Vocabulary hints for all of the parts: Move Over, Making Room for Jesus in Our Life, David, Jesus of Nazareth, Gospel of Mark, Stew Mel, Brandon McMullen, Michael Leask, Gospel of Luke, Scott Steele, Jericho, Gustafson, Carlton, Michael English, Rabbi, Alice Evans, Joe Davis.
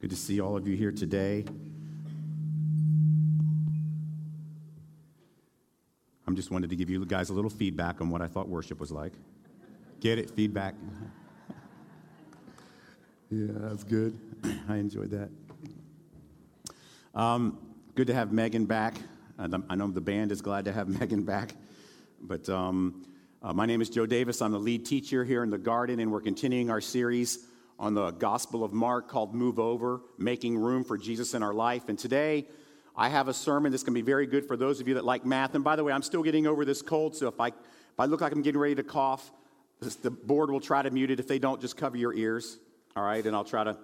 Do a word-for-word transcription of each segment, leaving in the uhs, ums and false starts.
Good to see all of you here today. I just wanted to give you guys a little feedback on what I thought worship was like. Get it? Feedback. Yeah, that's good. I enjoyed that. Um, good to have Megan back. I know the band is glad to have Megan back. But um, uh, my name is Joe Davis. I'm the lead teacher here in the garden, and we're continuing our series on the Gospel of Mark called Move Over, Making Room for Jesus in Our Life. And today, I have a sermon that's going to be very good for those of you that like math. And by the way, I'm still getting over this cold, so if I, if I look like I'm getting ready to cough, the board will try to mute it. If they don't, just cover your ears, all right? And I'll try to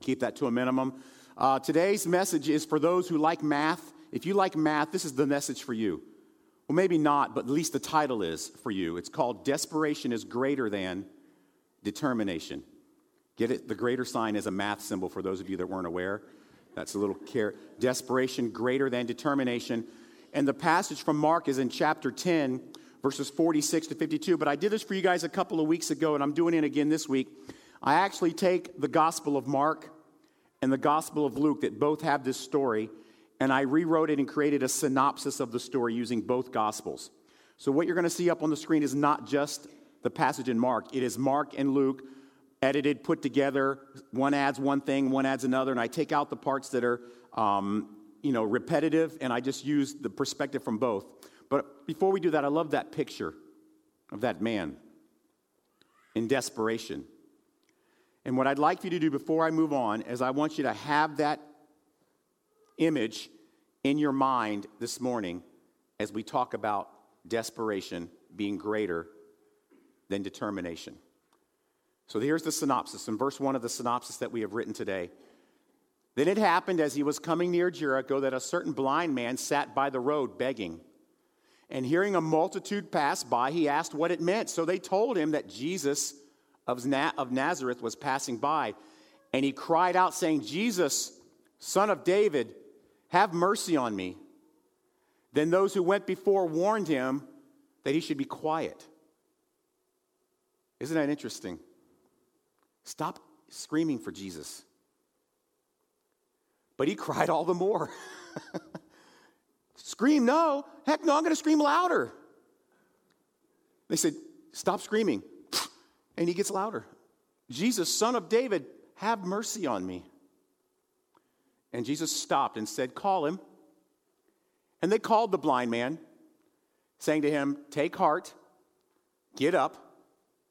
keep that to a minimum. Uh, today's message is for those who like math. If you like math, this is the message for you. Well, maybe not, but at least the title is for you. It's called Desperation is Greater Than Determination. Get it? The greater sign is a math symbol for those of you that weren't aware. That's a little care. Desperation greater than determination. And the passage from Mark is in chapter ten, verses forty-six to fifty-two. But I did this for you guys a couple of weeks ago, and I'm doing it again this week. I actually take the Gospel of Mark and the Gospel of Luke that both have this story, and I rewrote it and created a synopsis of the story using both Gospels. So what you're going to see up on the screen is not just the passage in Mark. It is Mark and Luke edited, put together. One adds one thing, one adds another, and I take out the parts that are, um, you know, repetitive, and I just use the perspective from both. But before we do that, I love that picture of that man in desperation. And what I'd like you to do before I move on is I want you to have that image in your mind this morning as we talk about desperation being greater than determination. So here's the synopsis, in verse one of the synopsis that we have written today. Then it happened as he was coming near Jericho that a certain blind man sat by the road begging. And hearing a multitude pass by, he asked what it meant. So they told him that Jesus of Nazareth was passing by. And he cried out saying, Jesus, Son of David, have mercy on me. Then those who went before warned him that he should be quiet. Isn't that interesting? Stop screaming for Jesus. But he cried all the more. Scream, no. Heck no, I'm going to scream louder. They said, stop screaming. And he gets louder. Jesus, Son of David, have mercy on me. And Jesus stopped and said, call him. And they called the blind man, saying to him, take heart, get up,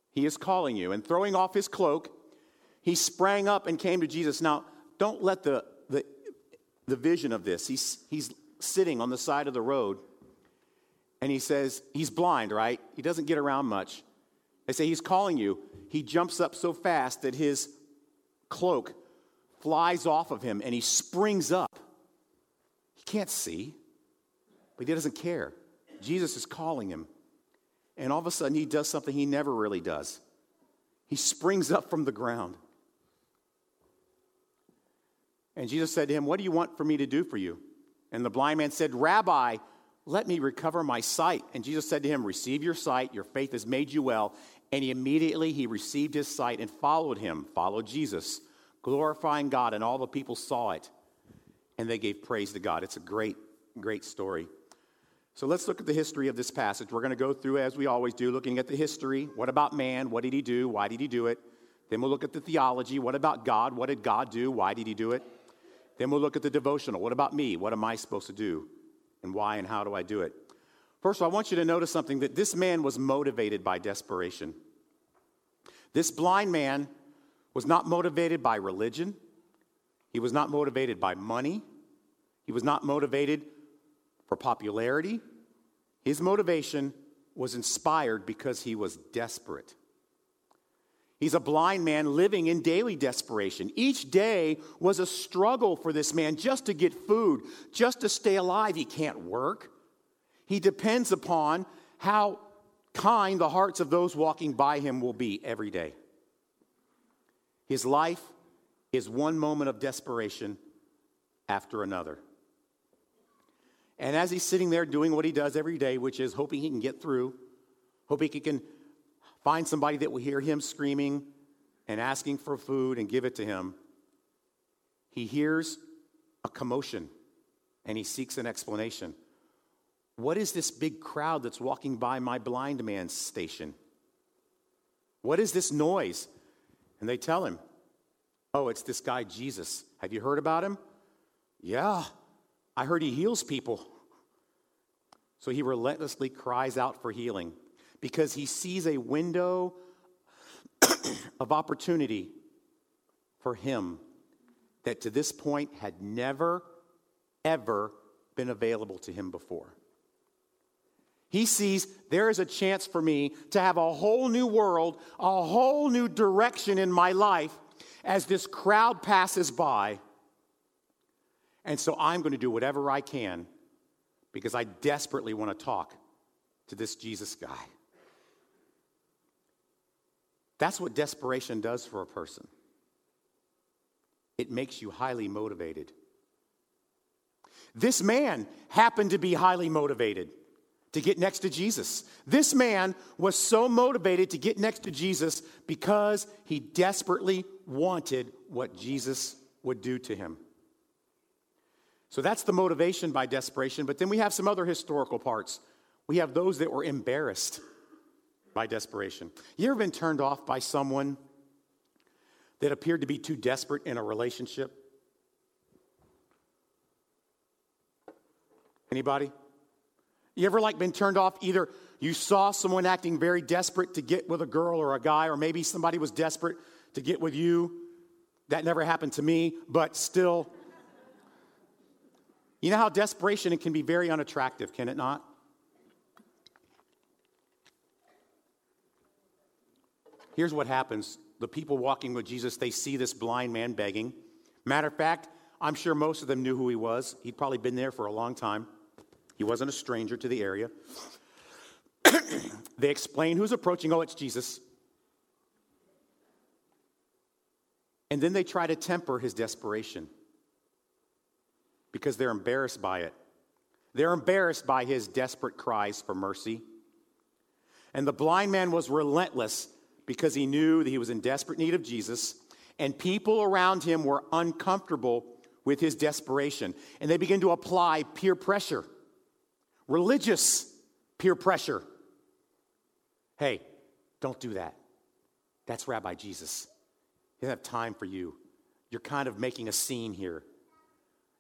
he is calling you. And throwing off his cloak, he sprang up and came to Jesus. Now, don't let the the, the vision of this. He's, he's sitting on the side of the road, and he says, he's blind, right? He doesn't get around much. They say, he's calling you. He jumps up so fast that his cloak flies off of him, and he springs up. He can't see, but he doesn't care. Jesus is calling him. And all of a sudden, he does something he never really does. He springs up from the ground. And Jesus said to him, what do you want for me to do for you? And the blind man said, Rabbi, let me recover my sight. And Jesus said to him, receive your sight. Your faith has made you well. And he immediately he received his sight and followed him, followed Jesus, glorifying God. And all the people saw it, and they gave praise to God. It's a great, great story. So let's look at the history of this passage. We're going to go through, as we always do, looking at the history. What about man? What did he do? Why did he do it? Then we'll look at the theology. What about God? What did God do? Why did he do it? Then we'll look at the devotional. What about me? What am I supposed to do? And why and how do I do it? First of all, I want you to notice something, that this man was motivated by desperation. This blind man was not motivated by religion. He was not motivated by money. He was not motivated for popularity. His motivation was inspired because he was desperate. He's a blind man living in daily desperation. Each day was a struggle for this man just to get food, just to stay alive. He can't work. He depends upon how kind the hearts of those walking by him will be every day. His life is one moment of desperation after another. And as he's sitting there doing what he does every day, which is hoping he can get through, hoping he can find somebody that will hear him screaming and asking for food and give it to him, He hears a commotion, and he seeks an explanation. What is this big crowd that's walking by my blind man's station? What is this noise? And they tell him, oh, it's this guy Jesus. Have you heard about him? Yeah, I heard he heals people. So he relentlessly cries out for healing because he sees a window of opportunity for him that to this point had never, ever been available to him before. He sees there is a chance for me to have a whole new world, a whole new direction in my life as this crowd passes by. And so I'm going to do whatever I can because I desperately want to talk to this Jesus guy. That's what desperation does for a person. It makes you highly motivated. This man happened to be highly motivated to get next to Jesus. This man was so motivated to get next to Jesus because he desperately wanted what Jesus would do to him. So that's the motivation by desperation, but then we have some other historical parts. We have those that were embarrassed by desperation. You ever been turned off by someone that appeared to be too desperate in a relationship? Anybody? You ever like been turned off either you saw someone acting very desperate to get with a girl or a guy, or maybe somebody was desperate to get with you? That never happened to me, but still. You know how desperation, it can be very unattractive, can it not? Here's what happens. The people walking with Jesus, they see this blind man begging. Matter of fact, I'm sure most of them knew who he was. He'd probably been there for a long time. He wasn't a stranger to the area. They explain who's approaching. Oh, it's Jesus. And then they try to temper his desperation because they're embarrassed by it. They're embarrassed by his desperate cries for mercy. And the blind man was relentless because he knew that he was in desperate need of Jesus, and people around him were uncomfortable with his desperation. And they began to apply peer pressure. Religious peer pressure. Hey, don't do that. That's Rabbi Jesus. He doesn't have time for you. You're kind of making a scene here.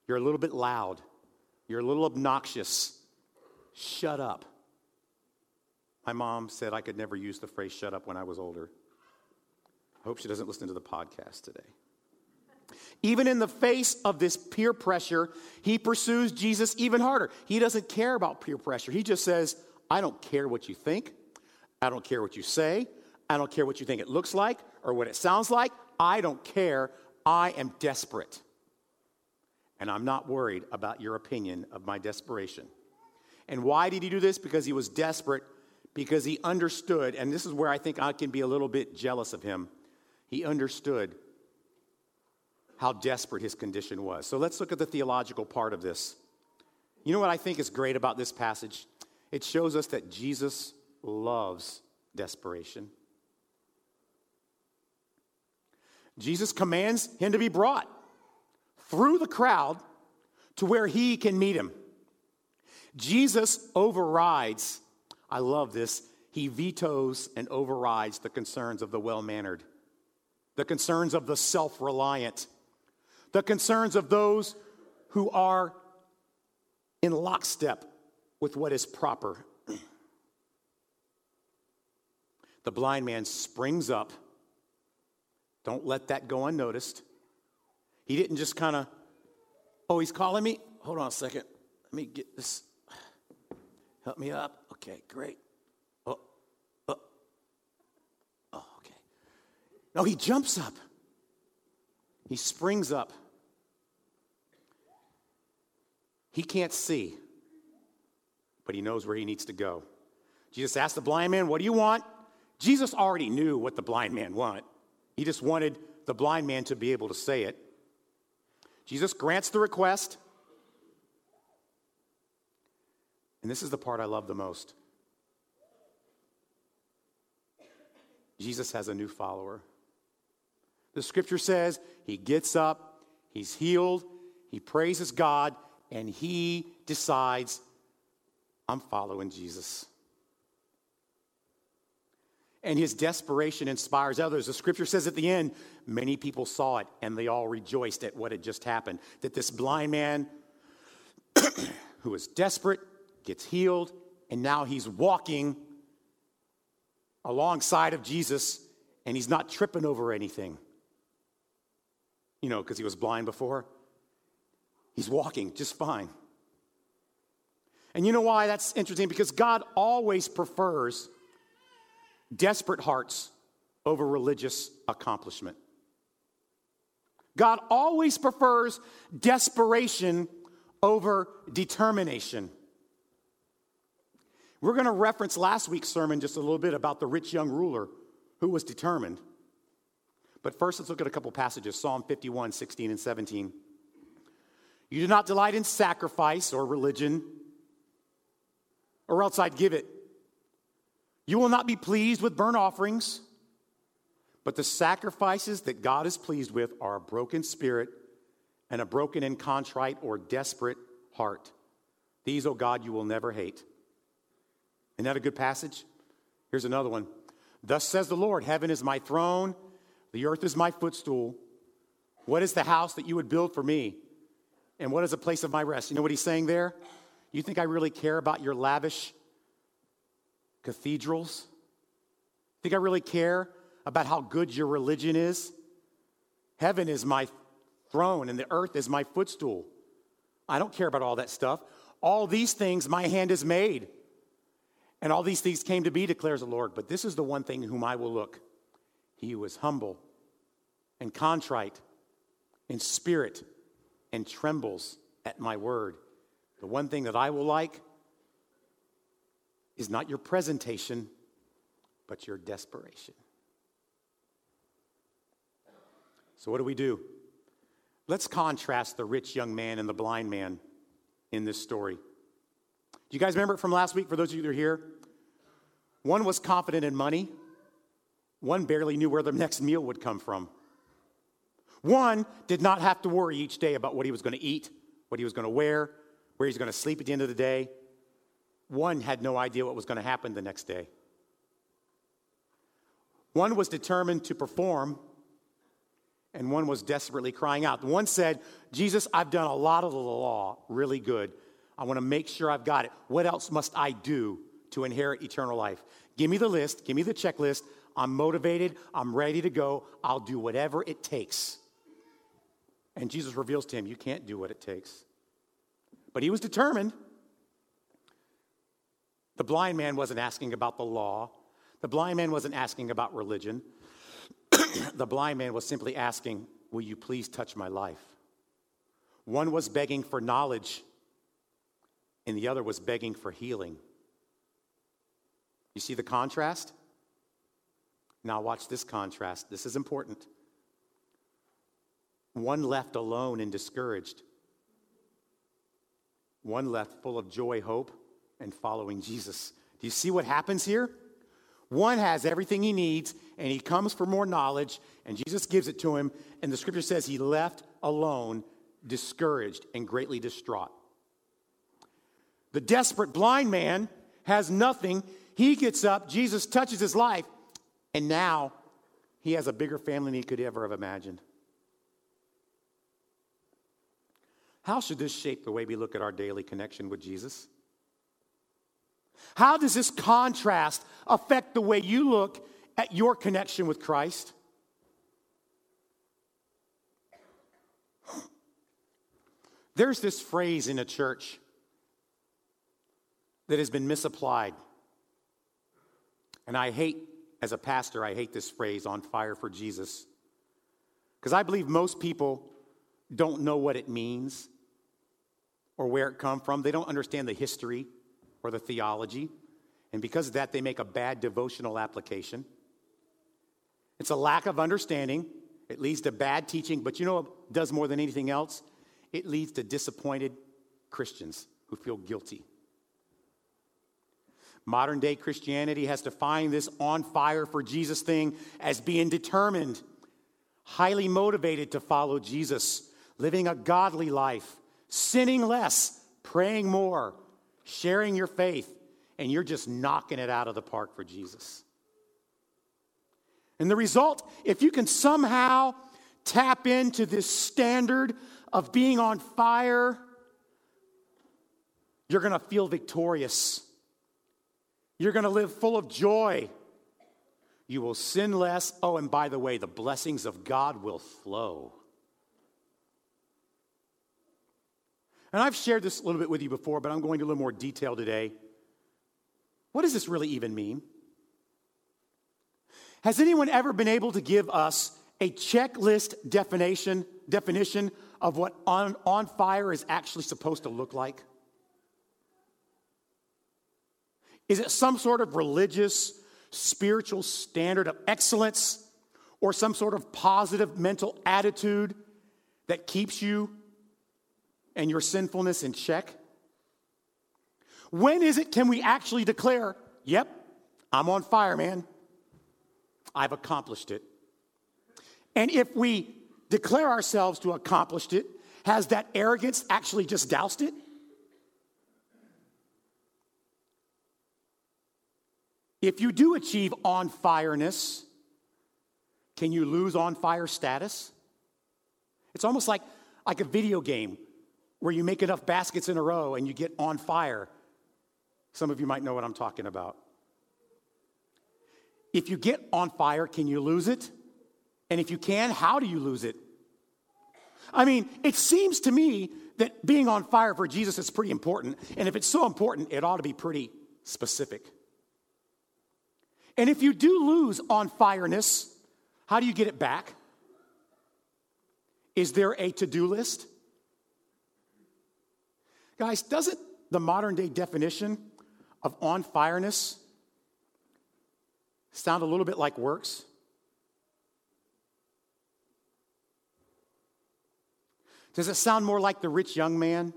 You're a little bit loud. You're a little obnoxious. Shut up. My mom said I could never use the phrase shut up when I was older. I hope she doesn't listen to the podcast today. Even in the face of this peer pressure, he pursues Jesus even harder. He doesn't care about peer pressure. He just says, I don't care what you think. I don't care what you say. I don't care what you think it looks like or what it sounds like. I don't care. I am desperate. And I'm not worried about your opinion of my desperation. And why did he do this? Because he was desperate, because he understood, and this is where I think I can be a little bit jealous of him. He understood how desperate his condition was. So let's look at the theological part of this. You know what I think is great about this passage? It shows us that Jesus loves desperation. Jesus commands him to be brought through the crowd to where he can meet him. Jesus overrides, I love this, he vetoes and overrides the concerns of the well-mannered, the concerns of the self-reliant, the concerns of those who are in lockstep with what is proper. The blind man springs up. Don't let that go unnoticed. He didn't just kind of, oh, he's calling me? Hold on a second. Let me get this. Help me up. Okay, great. Oh, oh, oh okay. No, he jumps up. He springs up. He can't see, but he knows where he needs to go. Jesus asked the blind man, what do you want? Jesus already knew what the blind man wanted. He just wanted the blind man to be able to say it. Jesus grants the request. And this is the part I love the most. Jesus has a new follower. The scripture says he gets up, He's healed, he praises God, and he decides, I'm following Jesus. And his desperation inspires others. The scripture says at the end, many people saw it, and they all rejoiced at what had just happened, that this blind man who was desperate gets healed, and now he's walking alongside of Jesus, and he's not tripping over anything. You know, because he was blind before. He's walking just fine. And you know why that's interesting? Because God always prefers desperate hearts over religious accomplishment. God always prefers desperation over determination. We're going to reference last week's sermon just a little bit about the rich young ruler who was determined. But first, let's look at a couple passages, Psalm fifty-one, sixteen, and seventeen. You do not delight in sacrifice or religion, or else I'd give it. You will not be pleased with burnt offerings, but the sacrifices that God is pleased with are a broken spirit and a broken and contrite or desperate heart. These, O God, you will never hate. Isn't that a good passage? Here's another one. Thus says the Lord, heaven is my throne, the earth is my footstool. What is the house that you would build for me? And what is a place of my rest? You know what he's saying there? You think I really care about your lavish cathedrals? Think I really care about how good your religion is? Heaven is my throne and the earth is my footstool. I don't care about all that stuff. All these things my hand has made. And all these things came to be, declares the Lord. But this is the one thing whom I will look. He who is humble and contrite in spirit and trembles at my word. The one thing that I will like is not your presentation, but your desperation. So what do we do? Let's contrast the rich young man and the blind man in this story. Do you guys remember it from last week, for those of you that are here? One was confident in money. One barely knew where the next meal would come from. One did not have to worry each day about what he was going to eat, what he was going to wear, where he's going to sleep at the end of the day. One had no idea what was going to happen the next day. One was determined to perform, and one was desperately crying out. One said, Jesus, I've done a lot of the law really good. I want to make sure I've got it. What else must I do to inherit eternal life? Give me the list. Give me the checklist. I'm motivated. I'm ready to go. I'll do whatever it takes. And Jesus reveals to him, you can't do what it takes. But he was determined. The blind man wasn't asking about the law. The blind man wasn't asking about religion. The blind man was simply asking, will you please touch my life? One was begging for knowledge, and the other was begging for healing. You see the contrast? Now watch this contrast. This is important. One left alone and discouraged. One left full of joy, hope, and following Jesus. Do you see what happens here? One has everything he needs, and he comes for more knowledge, and Jesus gives it to him, and the scripture says he left alone, discouraged, and greatly distraught. The desperate blind man has nothing. He gets up, Jesus touches his life, and now he has a bigger family than he could ever have imagined. How should this shape the way we look at our daily connection with Jesus? How does this contrast affect the way you look at your connection with Christ? There's this phrase in a church that has been misapplied. And I hate, as a pastor, I hate this phrase, on fire for Jesus. Because I believe most people don't know what it means or where it comes from. They don't understand the history or the theology, and because of that, they make a bad devotional application. It's a lack of understanding. It leads to bad teaching, but you know what it does more than anything else? It leads to disappointed Christians who feel guilty. Modern-day Christianity has defined this on fire for Jesus thing as being determined, highly motivated to follow Jesus, living a godly life, sinning less, praying more, sharing your faith, and you're just knocking it out of the park for Jesus. And the result, if you can somehow tap into this standard of being on fire, you're going to feel victorious. You're going to live full of joy. You will sin less. Oh, and by the way, the blessings of God will flow. And I've shared this a little bit with you before, but I'm going to a little more detail today. What does this really even mean? Has anyone ever been able to give us a checklist definition, definition of what on, on fire is actually supposed to look like? Is it some sort of religious, spiritual standard of excellence or some sort of positive mental attitude that keeps you and your sinfulness in check? When is it can we actually declare, yep, I'm on fire, man. I've accomplished it. And if we declare ourselves to accomplished it, has that arrogance actually just doused it? If you do achieve on-fireness, can you lose on-fire status? It's almost like, like a video game where you make enough baskets in a row and you get on fire. Some of you might know what I'm talking about. If you get on fire, can you lose it? And if you can, how do you lose it? I mean, it seems to me that being on fire for Jesus is pretty important. And if it's so important, it ought to be pretty specific. And if you do lose on fireness, how do you get it back? Is there a to-do list? Guys, doesn't the modern day definition of on fireness sound a little bit like works? Does it sound more like the rich young man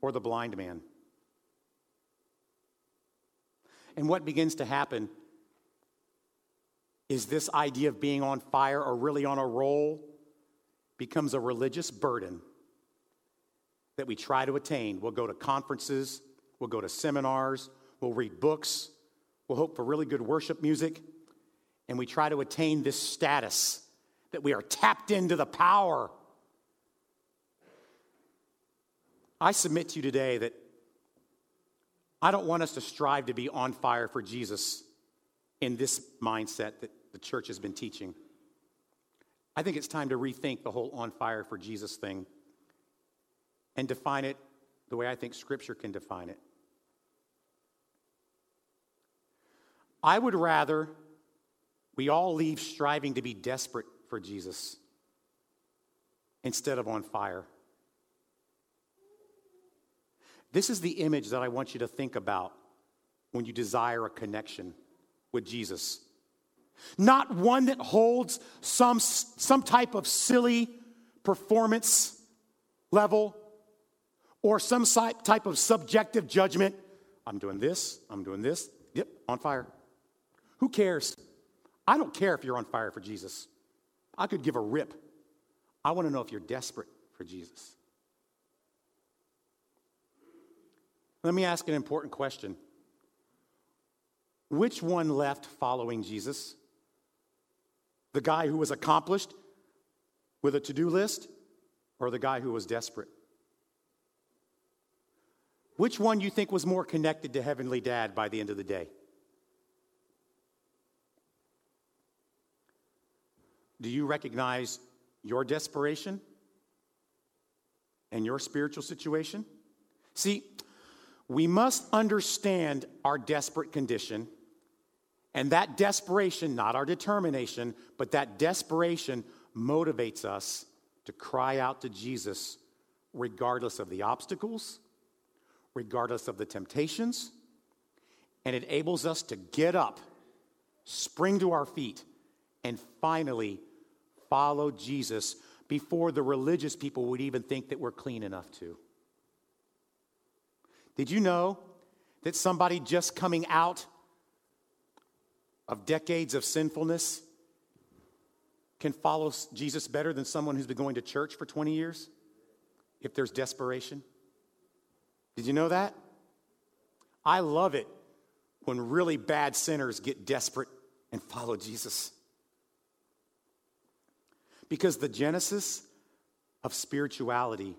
or the blind man? And what begins to happen is this idea of being on fire or really on a roll becomes a religious burden that we try to attain. We'll go to conferences, we'll go to seminars, we'll read books, we'll hope for really good worship music, and we try to attain this status that we are tapped into the power. I submit to you today that I don't want us to strive to be on fire for Jesus in this mindset that the church has been teaching. I think it's time to rethink the whole on fire for Jesus thing and define it the way I think Scripture can define it. I would rather we all leave striving to be desperate for Jesus instead of on fire. This is the image that I want you to think about when you desire a connection with Jesus. Not one that holds some, some type of silly performance level or some type of subjective judgment. I'm doing this, I'm doing this. Yep, on fire. Who cares? I don't care if you're on fire for Jesus. I could give a rip. I want to know if you're desperate for Jesus. Let me ask an important question. Which one left following Jesus? The guy who was accomplished with a to-do list or the guy who was desperate? Which one you think was more connected to Heavenly Dad by the end of the day? Do you recognize your desperation and your spiritual situation? See, we must understand our desperate condition, and that desperation, not our determination, but that desperation motivates us to cry out to Jesus regardless of the obstacles, regardless of the temptations, and it enables us to get up, spring to our feet, and finally follow Jesus before the religious people would even think that we're clean enough to. Did you know that somebody just coming out of decades of sinfulness can follow Jesus better than someone who's been going to church for twenty years if there's desperation? Did you know that? I love it when really bad sinners get desperate and follow Jesus. Because the genesis of spirituality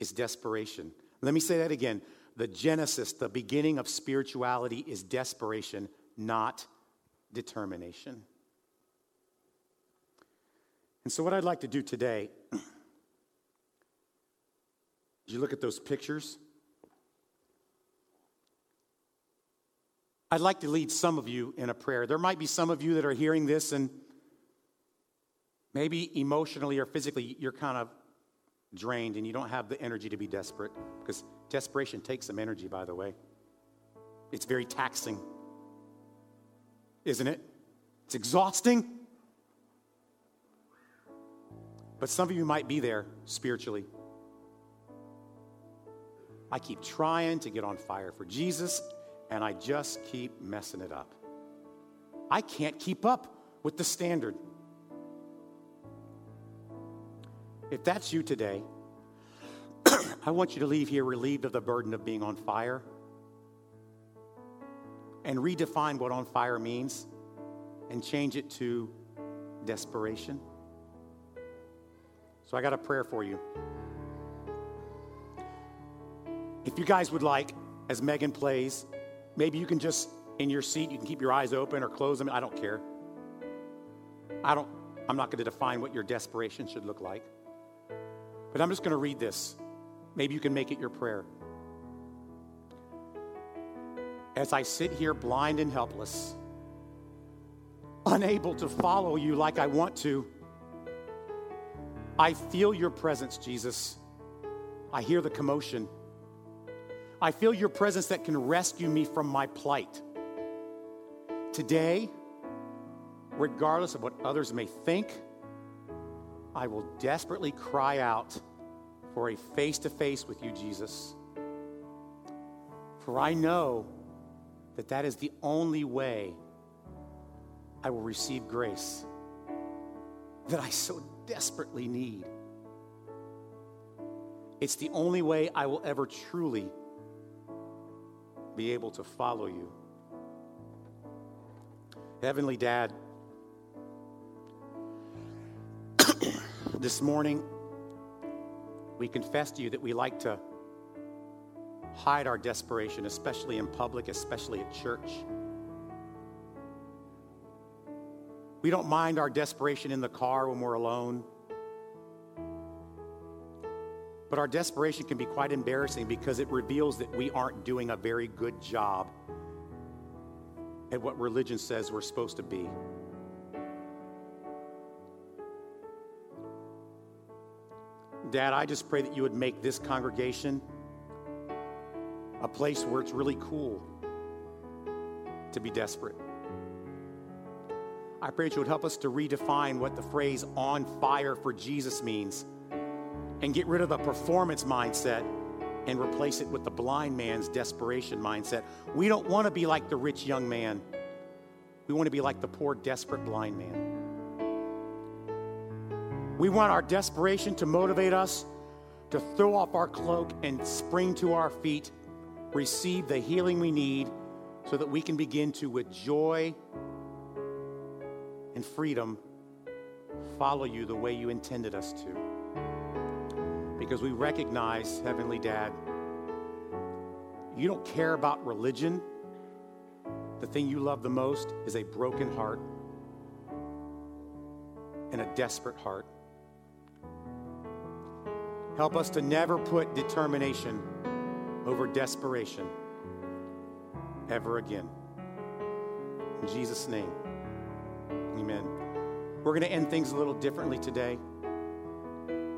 is desperation. Let me say that again. The genesis, the beginning of spirituality is desperation, not determination. And so what I'd like to do today, you look at those pictures, I'd like to lead some of you in a prayer. There might be some of you that are hearing this and maybe emotionally or physically you're kind of drained and you don't have the energy to be desperate, because desperation takes some energy, by the way. It's very taxing, isn't it? It's exhausting. But some of you might be there spiritually. I keep trying to get on fire for Jesus, and I just keep messing it up. I can't keep up with the standard. If that's you today, I want you to leave here relieved of the burden of being on fire and redefine what on fire means and change it to desperation. So I got a prayer for you. If you guys would like, as Megan plays, maybe you can just, in your seat, you can keep your eyes open or close them. I don't care. I don't, I'm not going to define what your desperation should look like. But I'm just going to read this. Maybe you can make it your prayer. As I sit here blind and helpless, unable to follow you like I want to, I feel your presence, Jesus. I hear the commotion. I feel your presence that can rescue me from my plight. Today, regardless of what others may think, I will desperately cry out for a face-to-face with you, Jesus. For I know that that is the only way I will receive grace that I so desperately need. It's the only way I will ever truly be able to follow you. Heavenly Dad, this morning we confess to you that we like to hide our desperation, especially in public, especially at church. We don't mind our desperation in the car when we're alone. But our desperation can be quite embarrassing because it reveals that we aren't doing a very good job at what religion says we're supposed to be. Dad, I just pray that you would make this congregation a place where it's really cool to be desperate. I pray that you would help us to redefine what the phrase on fire for Jesus means and get rid of the performance mindset and replace it with the blind man's desperation mindset. We don't want to be like the rich young man. We want to be like the poor, desperate blind man. We want our desperation to motivate us to throw off our cloak and spring to our feet, receive the healing we need so that we can begin to, with joy and freedom, follow you the way you intended us to. Because we recognize, Heavenly Dad, you don't care about religion. The thing you love the most is a broken heart and a desperate heart. Help us to never put determination over desperation ever again. In Jesus' name. Amen. We're going to end things a little differently today.